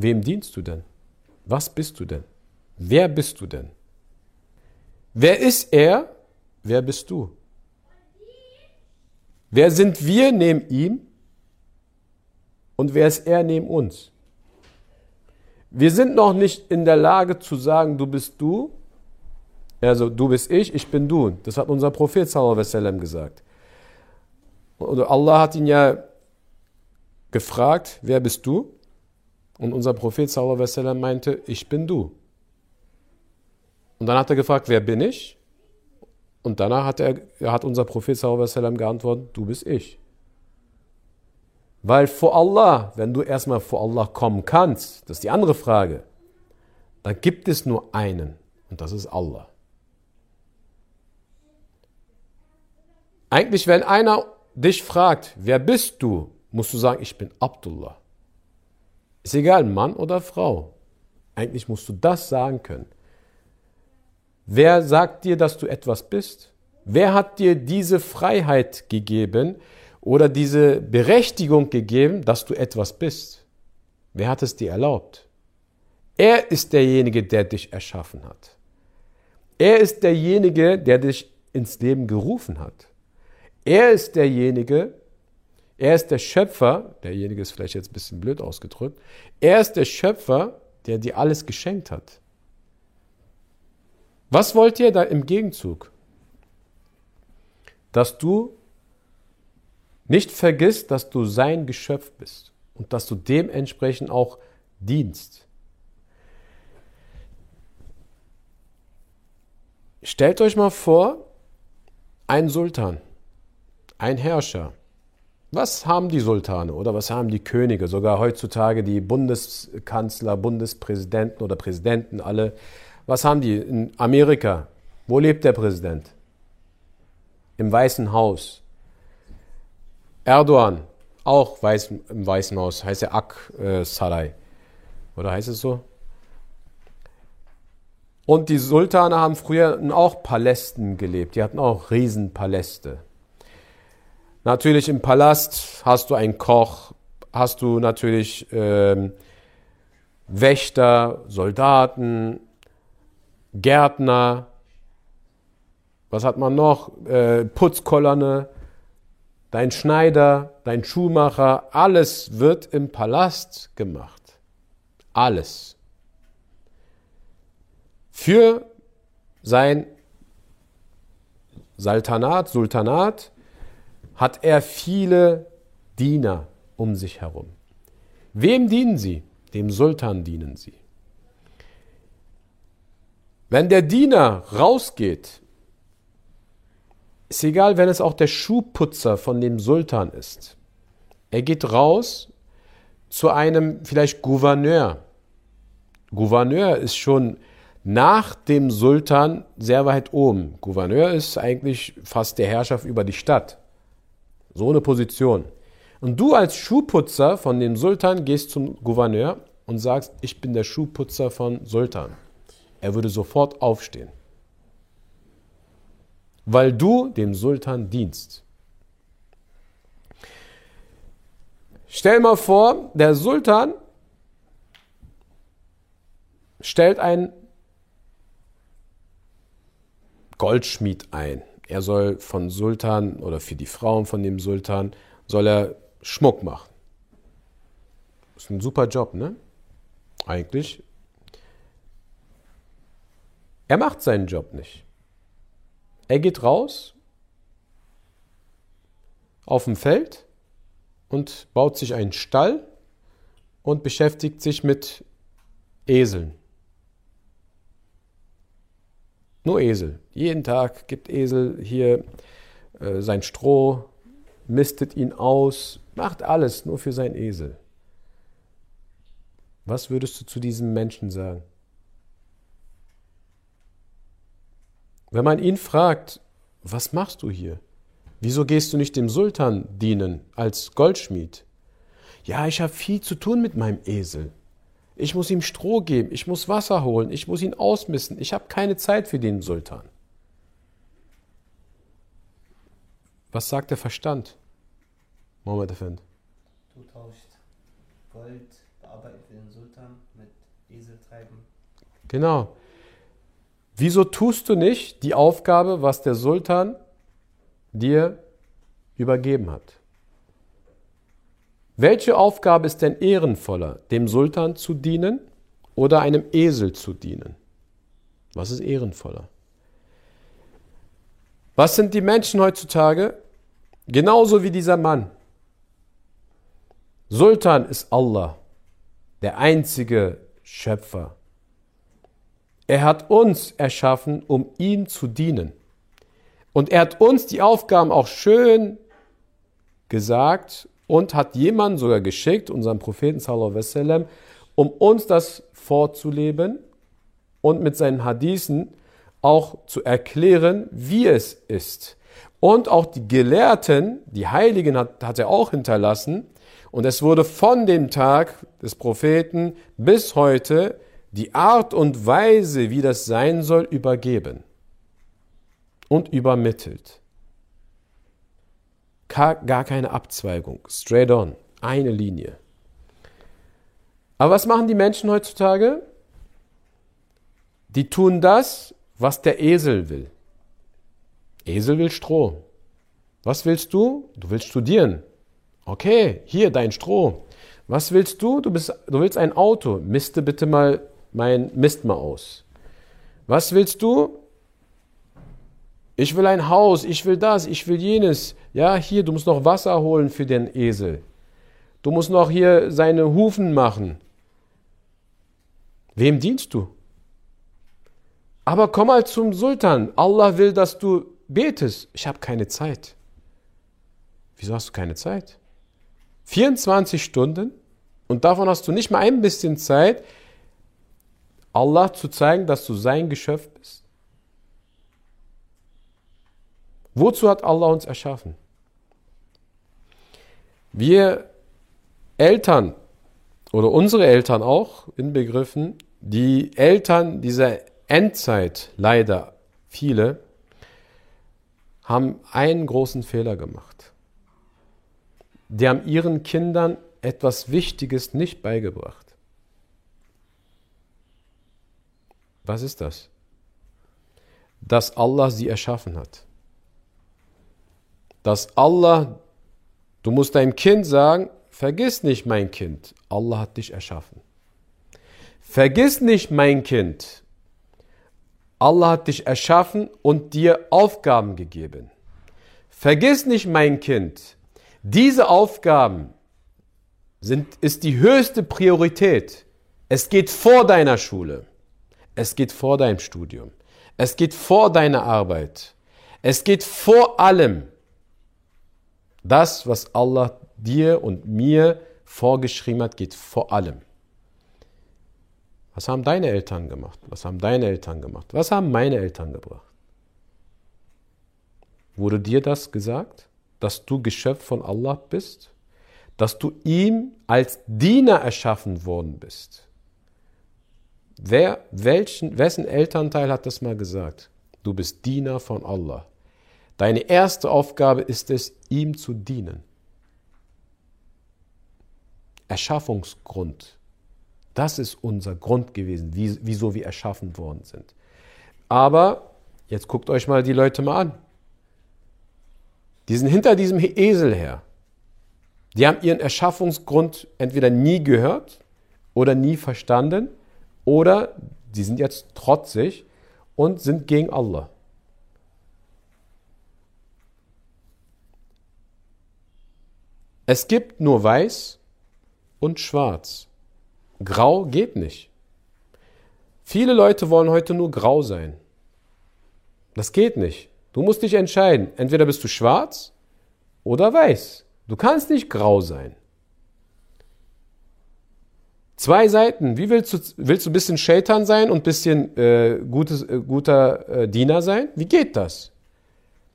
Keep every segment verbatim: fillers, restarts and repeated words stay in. Wem dienst du denn? Was bist du denn? Wer bist du denn? Wer ist er? Wer bist du? Wer sind wir neben ihm? Und wer ist er neben uns? Wir sind noch nicht in der Lage zu sagen, du bist du. Also du bist ich, ich bin du. Das hat unser Prophet Sallallahu alaihi wa sallam gesagt. Und Allah hat ihn ja gefragt, wer bist du? Und unser Prophet Sallallahu alaihi wa sallam meinte, ich bin du. Und dann hat er gefragt, wer bin ich? Und danach hat, er, hat unser Prophet Sallallahu alaihi wa sallam geantwortet, du bist ich. Weil vor Allah, wenn du erstmal vor Allah kommen kannst, das ist die andere Frage, dann gibt es nur einen und das ist Allah. Eigentlich, wenn einer dich fragt, wer bist du, musst du sagen, ich bin Abdullah. Ist egal, Mann oder Frau. Eigentlich musst du das sagen können. Wer sagt dir, dass du etwas bist? Wer hat dir diese Freiheit gegeben oder diese Berechtigung gegeben, dass du etwas bist? Wer hat es dir erlaubt? Er ist derjenige, der dich erschaffen hat. Er ist derjenige, der dich ins Leben gerufen hat. Er ist derjenige, er ist der Schöpfer, derjenige ist vielleicht jetzt ein bisschen blöd ausgedrückt, er ist der Schöpfer, der dir alles geschenkt hat. Was wollt ihr da im Gegenzug? Dass du nicht vergisst, dass du sein Geschöpf bist und dass du dementsprechend auch dienst. Stellt euch mal vor, ein Sultan, ein Herrscher. Was haben die Sultane oder was haben die Könige, sogar heutzutage die Bundeskanzler, Bundespräsidenten oder Präsidenten alle? Was haben die in Amerika? Wo lebt der Präsident? Im Weißen Haus. Erdogan, auch weiß, im Weißen Haus, heißt er Ak Sarai. Oder heißt es so? Und die Sultane haben früher in auch Palästen gelebt. Die hatten auch Riesenpaläste. Natürlich im Palast hast du einen Koch, hast du natürlich ähm, Wächter, Soldaten, Gärtner, was hat man noch? Äh, Putzkolonne, dein Schneider, dein Schuhmacher, alles wird im Palast gemacht. Alles. Für sein Saltanat, Sultanat hat er viele Diener um sich herum. Wem dienen sie? Dem Sultan dienen sie. Wenn der Diener rausgeht, ist egal, wenn es auch der Schuhputzer von dem Sultan ist. Er geht raus zu einem vielleicht Gouverneur. Gouverneur ist schon nach dem Sultan sehr weit oben. Gouverneur ist eigentlich fast der Herrschaft über die Stadt. So eine Position. Und du als Schuhputzer von dem Sultan gehst zum Gouverneur und sagst, ich bin der Schuhputzer von Sultan. Er würde sofort aufstehen, weil du dem Sultan dienst. Stell mal vor, der Sultan stellt einen Goldschmied ein. Er soll von Sultan oder für die Frauen von dem Sultan soll er Schmuck machen. Ist ein super Job, ne? Eigentlich. Er macht seinen Job nicht. Er geht raus auf dem Feld und baut sich einen Stall und beschäftigt sich mit Eseln. Nur Esel. Jeden Tag gibt Esel hier äh, sein Stroh, mistet ihn aus, macht alles nur für seinen Esel. Was würdest du zu diesem Menschen sagen? Wenn man ihn fragt, was machst du hier? Wieso gehst du nicht dem Sultan dienen als Goldschmied? Ja, ich habe viel zu tun mit meinem Esel. Ich muss ihm Stroh geben, ich muss Wasser holen, ich muss ihn ausmisten. Ich habe keine Zeit für den Sultan. Was sagt der Verstand? Mohammed Efendi. Du tauschst Gold, bearbeitet den Sultan. Sultan mit Esel treiben. Genau. Wieso tust du nicht die Aufgabe, was der Sultan dir übergeben hat? Welche Aufgabe ist denn ehrenvoller? Dem Sultan zu dienen oder einem Esel zu dienen? Was ist ehrenvoller? Was sind die Menschen heutzutage? Genauso wie dieser Mann. Sultan ist Allah, der einzige Schöpfer. Er hat uns erschaffen, um ihm zu dienen. Und er hat uns die Aufgaben auch schön gesagt und hat jemanden sogar geschickt, unseren Propheten Sallallahu alaihi wa sallam, um uns das vorzuleben und mit seinen Hadithen auch zu erklären, wie es ist. Und auch die Gelehrten, die Heiligen hat, hat er auch hinterlassen. Und es wurde von dem Tag des Propheten bis heute die Art und Weise, wie das sein soll, übergeben und übermittelt. Gar, gar keine Abzweigung, straight on, eine Linie. Aber was machen die Menschen heutzutage? Die tun das, was der Esel will. Esel will Stroh. Was willst du? Du willst studieren. Okay, hier dein Stroh. Was willst du? Du, bist, du willst ein Auto. Miste bitte mal mein Mist mal aus. Was willst du? Ich will ein Haus, ich will das, ich will jenes. Ja, hier, du musst noch Wasser holen für den Esel. Du musst noch hier seine Hufen machen. Wem dienst du? Aber komm mal zum Sultan. Allah will, dass du betest. Ich habe keine Zeit. Wieso hast du keine Zeit? vierundzwanzig Stunden und davon hast du nicht mal ein bisschen Zeit, Allah zu zeigen, dass du sein Geschöpf bist. Wozu hat Allah uns erschaffen? Wir Eltern oder unsere Eltern auch inbegriffen, die Eltern dieser Endzeit, leider viele, haben einen großen Fehler gemacht. Die haben ihren Kindern etwas Wichtiges nicht beigebracht. Was ist das? Dass Allah sie erschaffen hat. Dass Allah, du musst deinem Kind sagen, vergiss nicht mein Kind, Allah hat dich erschaffen. Vergiss nicht mein Kind, Allah hat dich erschaffen und dir Aufgaben gegeben. Vergiss nicht mein Kind, diese Aufgaben sind, ist die höchste Priorität. Es geht vor deiner Schule. Es geht vor deinem Studium. Es geht vor deiner Arbeit. Es geht vor allem. Das, was Allah dir und mir vorgeschrieben hat, geht vor allem. Was haben deine Eltern gemacht? Was haben deine Eltern gemacht? Was haben meine Eltern gebracht? Wurde dir das gesagt? Dass du Geschöpf von Allah bist, dass du ihm als Diener erschaffen worden bist. Wer, welchen, wessen Elternteil hat das mal gesagt? Du bist Diener von Allah. Deine erste Aufgabe ist es, ihm zu dienen. Erschaffungsgrund. Das ist unser Grund gewesen, wieso wir erschaffen worden sind. Aber jetzt guckt euch mal die Leute mal an. Die sind hinter diesem Esel her. Die haben ihren Erschaffungsgrund entweder nie gehört oder nie verstanden oder die sind jetzt trotzig und sind gegen Allah. Es gibt nur weiß und schwarz. Grau geht nicht. Viele Leute wollen heute nur grau sein. Das geht nicht. Du musst dich entscheiden. Entweder bist du schwarz oder weiß. Du kannst nicht grau sein. Zwei Seiten. Wie willst du, willst du ein bisschen Shaitan sein und ein bisschen äh, gutes, äh, guter äh, Diener sein? Wie geht das?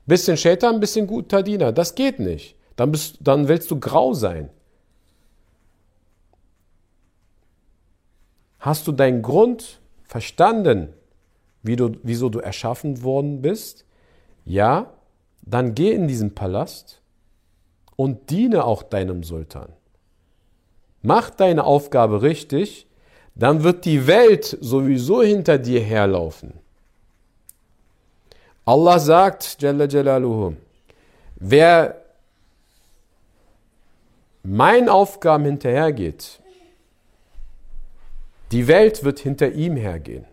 Ein bisschen Shaitan, ein bisschen guter Diener. Das geht nicht. Dann, bist, dann willst du grau sein. Hast du deinen Grund verstanden, wie du, wieso du erschaffen worden bist? Ja, dann geh in diesen Palast und diene auch deinem Sultan. Mach deine Aufgabe richtig, dann wird die Welt sowieso hinter dir herlaufen. Allah sagt, Jalla Jalaluhu, wer meinen Aufgaben hinterhergeht, die Welt wird hinter ihm hergehen.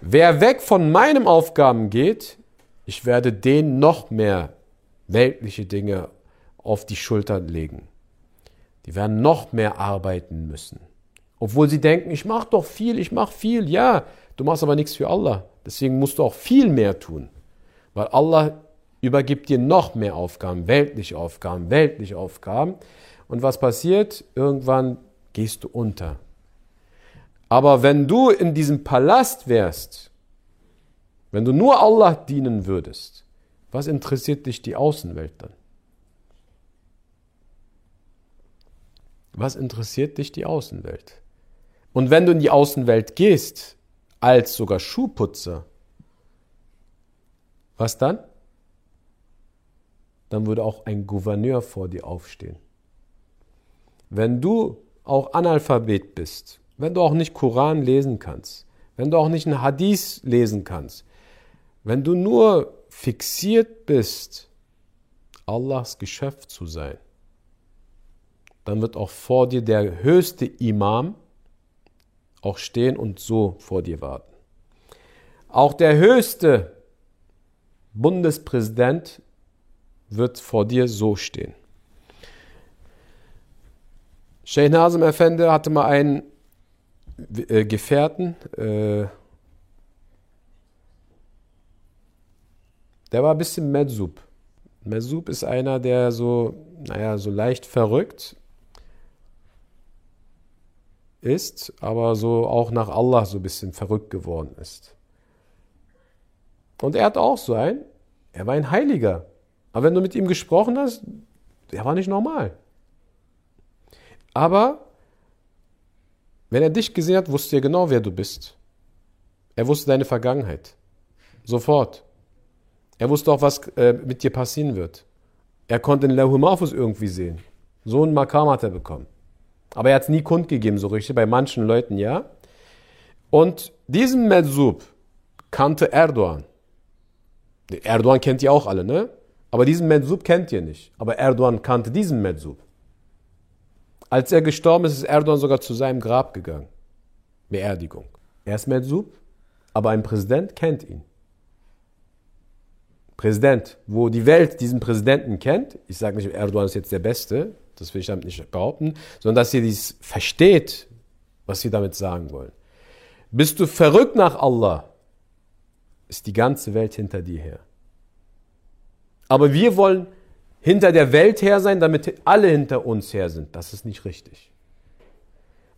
Wer weg von meinen Aufgaben geht, ich werde denen noch mehr weltliche Dinge auf die Schultern legen. Die werden noch mehr arbeiten müssen. Obwohl sie denken, ich mache doch viel, ich mache viel. Ja, du machst aber nichts für Allah. Deswegen musst du auch viel mehr tun. Weil Allah übergibt dir noch mehr Aufgaben, weltliche Aufgaben, weltliche Aufgaben. Und was passiert? Irgendwann gehst du unter. Aber wenn du in diesem Palast wärst, wenn du nur Allah dienen würdest, was interessiert dich die Außenwelt dann? Was interessiert dich die Außenwelt? Und wenn du in die Außenwelt gehst, als sogar Schuhputzer, was dann? Dann würde auch ein Gouverneur vor dir aufstehen. Wenn du auch Analphabet bist, wenn du auch nicht Koran lesen kannst, wenn du auch nicht einen Hadith lesen kannst, wenn du nur fixiert bist, Allahs Geschöpf zu sein, dann wird auch vor dir der höchste Imam auch stehen und so vor dir warten. Auch der höchste Bundespräsident wird vor dir so stehen. Scheich Nazim Efendi hatte mal einen äh, Gefährten, äh, der war ein bisschen Mezub. Mezub ist einer, der so, naja, so leicht verrückt ist, aber so auch nach Allah so ein bisschen verrückt geworden ist. Und er hat auch so einen, er war ein Heiliger. Aber wenn du mit ihm gesprochen hast, er war nicht normal. Aber wenn er dich gesehen hat, wusste er genau, wer du bist. Er wusste deine Vergangenheit. Sofort. Er wusste auch, was äh, mit dir passieren wird. Er konnte in Lauh Mahfuz irgendwie sehen. So einen Makam hat er bekommen. Aber er hat es nie kundgegeben, so richtig. Bei manchen Leuten, ja. Und diesen Mezub kannte Erdogan. Erdogan kennt ihr auch alle, ne? Aber diesen Mezub kennt ihr nicht. Aber Erdogan kannte diesen Mezub. Als er gestorben ist, ist Erdogan sogar zu seinem Grab gegangen. Beerdigung. Er ist Mezub, aber ein Präsident kennt ihn. Präsident, wo die Welt diesen Präsidenten kennt, ich sage nicht, Erdogan ist jetzt der Beste, das will ich damit nicht behaupten, sondern dass ihr dies versteht, was wir damit sagen wollen. Bist du verrückt nach Allah, ist die ganze Welt hinter dir her. Aber wir wollen hinter der Welt her sein, damit alle hinter uns her sind. Das ist nicht richtig.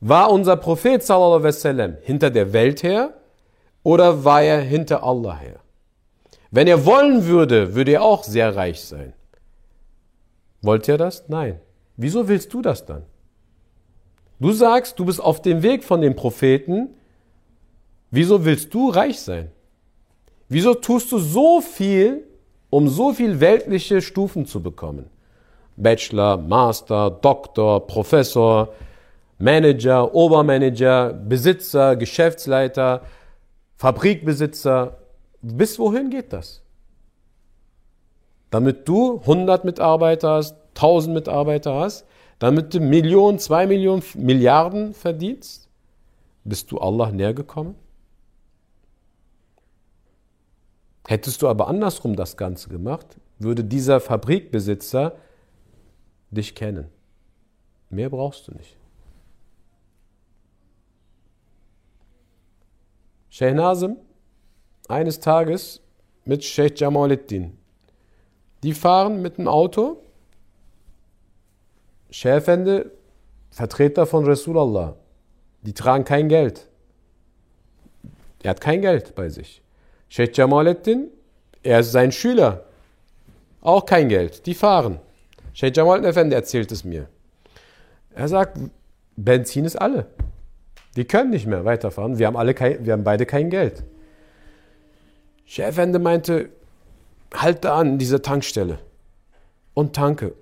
War unser Prophet, Sallallahu alaihi wa sallam, hinter der Welt her oder war er hinter Allah her? Wenn er wollen würde, würde er auch sehr reich sein. Wollt ihr das? Nein. Wieso willst du das dann? Du sagst, du bist auf dem Weg von den Propheten. Wieso willst du reich sein? Wieso tust du so viel, um so viel weltliche Stufen zu bekommen? Bachelor, Master, Doktor, Professor, Manager, Obermanager, Besitzer, Geschäftsleiter, Fabrikbesitzer. Bis wohin geht das? Damit du hundert Mitarbeiter hast, tausend Mitarbeiter hast, damit du Millionen, zwei Millionen, Milliarden verdienst, bist du Allah näher gekommen? Hättest du aber andersrum das Ganze gemacht, würde dieser Fabrikbesitzer dich kennen. Mehr brauchst du nicht. Scheich Nazim eines Tages mit Scheich Cemaleddin. Die fahren mit dem Auto. Scheich Efendi, Vertreter von Rasulallah. Die tragen kein Geld. Er hat kein Geld bei sich. Scheich Cemaleddin, er ist sein Schüler. Auch kein Geld. Die fahren. Scheich Cemaleddin Efendi erzählt es mir. Er sagt, Benzin ist alle. Wir können nicht mehr weiterfahren. Wir haben, alle kein, wir haben beide kein Geld. Scheich Efendi meinte, halt da an, diese Tankstelle und tanke.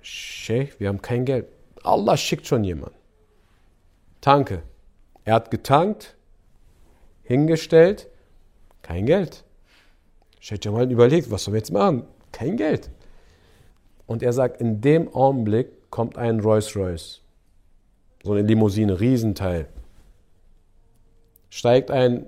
Scheich, wir haben kein Geld. Allah schickt schon jemanden. tanke. Er hat getankt, hingestellt, kein Geld. Scheich Cemaleddin überlegt, was sollen wir jetzt machen? Kein Geld. Und er sagt, in dem Augenblick kommt ein Rolls Royce. So eine Limousine, Riesenteil. Steigt ein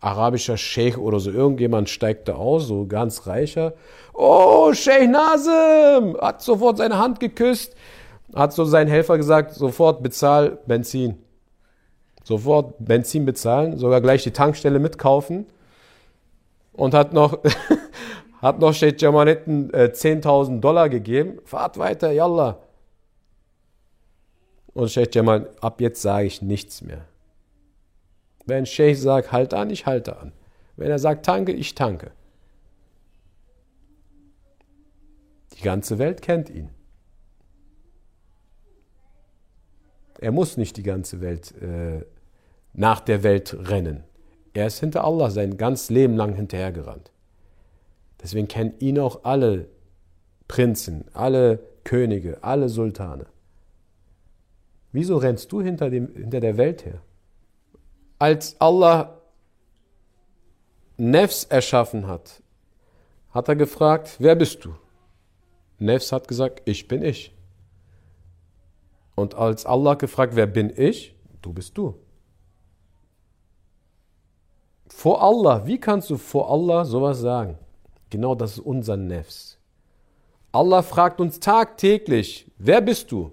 arabischer Scheich oder so, irgendjemand steigt da aus, so ganz reicher. Oh, Scheich Nazim! Hat sofort seine Hand geküsst. Hat so sein Helfer gesagt, sofort bezahl Benzin. Sofort Benzin bezahlen, sogar gleich die Tankstelle mitkaufen. Und hat noch, hat noch Scheich Cemaleddin äh, zehntausend Dollar gegeben. Fahrt weiter, yallah. Und Scheich Cemaleddin, ab jetzt sage ich nichts mehr. Wenn Scheich sagt, halt an, ich halte an. Wenn er sagt, tanke, ich tanke. Die ganze Welt kennt ihn. Er muss nicht die ganze Welt, äh, nach der Welt rennen. Er ist hinter Allah sein ganzes Leben lang hinterhergerannt. Deswegen kennen ihn auch alle Prinzen, alle Könige, alle Sultane. Wieso rennst du hinter, dem, hinter der Welt her? Als Allah Nefs erschaffen hat, hat er gefragt, wer bist du? Nefs hat gesagt, ich bin ich. Und als Allah gefragt, wer bin ich? Du bist du. Vor Allah, wie kannst du vor Allah sowas sagen? Genau das ist unser Nefs. Allah fragt uns tagtäglich, wer bist du?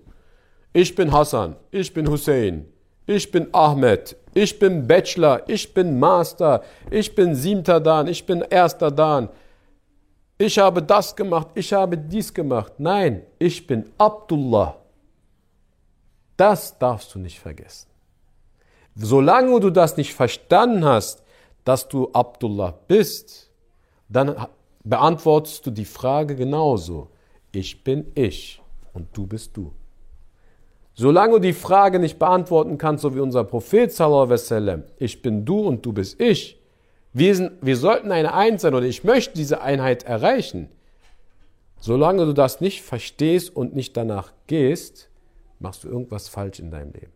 Ich bin Hassan, ich bin Hussein, ich bin Ahmed, ich bin Bachelor, ich bin Master, ich bin siebter Dan, ich bin erster Dan. Ich habe das gemacht, ich habe dies gemacht. Nein, ich bin Abdullah. Das darfst du nicht vergessen. Solange du das nicht verstanden hast, dass du Abdullah bist, dann beantwortest du die Frage genauso. Ich bin ich und du bist du. Solange du die Frage nicht beantworten kannst, so wie unser Prophet, Sallallahu alaihi wa sallam, ich bin du und du bist ich, wir, sind, wir sollten eine Einheit sein und ich möchte diese Einheit erreichen. Solange du das nicht verstehst und nicht danach gehst, machst du irgendwas falsch in deinem Leben.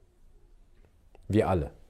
Wir alle.